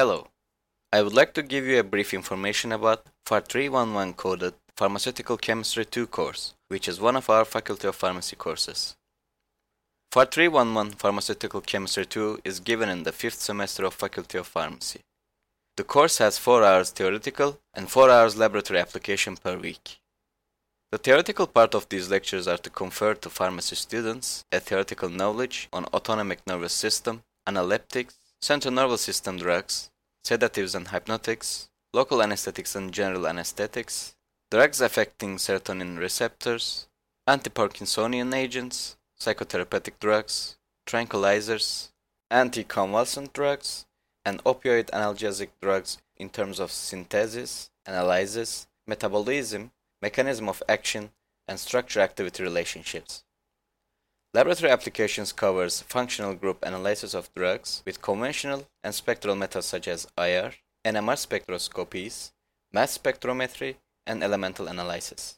Hello, I would like to give you a brief information about FAR 311 coded Pharmaceutical Chemistry 2 course, which is one of our Faculty of Pharmacy courses. FAR 311 Pharmaceutical Chemistry 2 is given in the 5th semester of Faculty of Pharmacy. The course has 4 hours theoretical and 4 hours laboratory application per week. The theoretical part of these lectures are to confer to pharmacy students a theoretical knowledge on autonomic nervous system, analeptics, central nervous system drugs, sedatives and hypnotics, local anesthetics and general anesthetics, drugs affecting serotonin receptors, anti-Parkinsonian agents, psychotherapeutic drugs, tranquilizers, anticonvulsant drugs, and opioid analgesic drugs in terms of synthesis, analysis, metabolism, mechanism of action, and structure-activity relationships. Laboratory applications covers functional group analysis of drugs with conventional and spectral methods such as IR, NMR spectroscopies, mass spectrometry, and elemental analysis.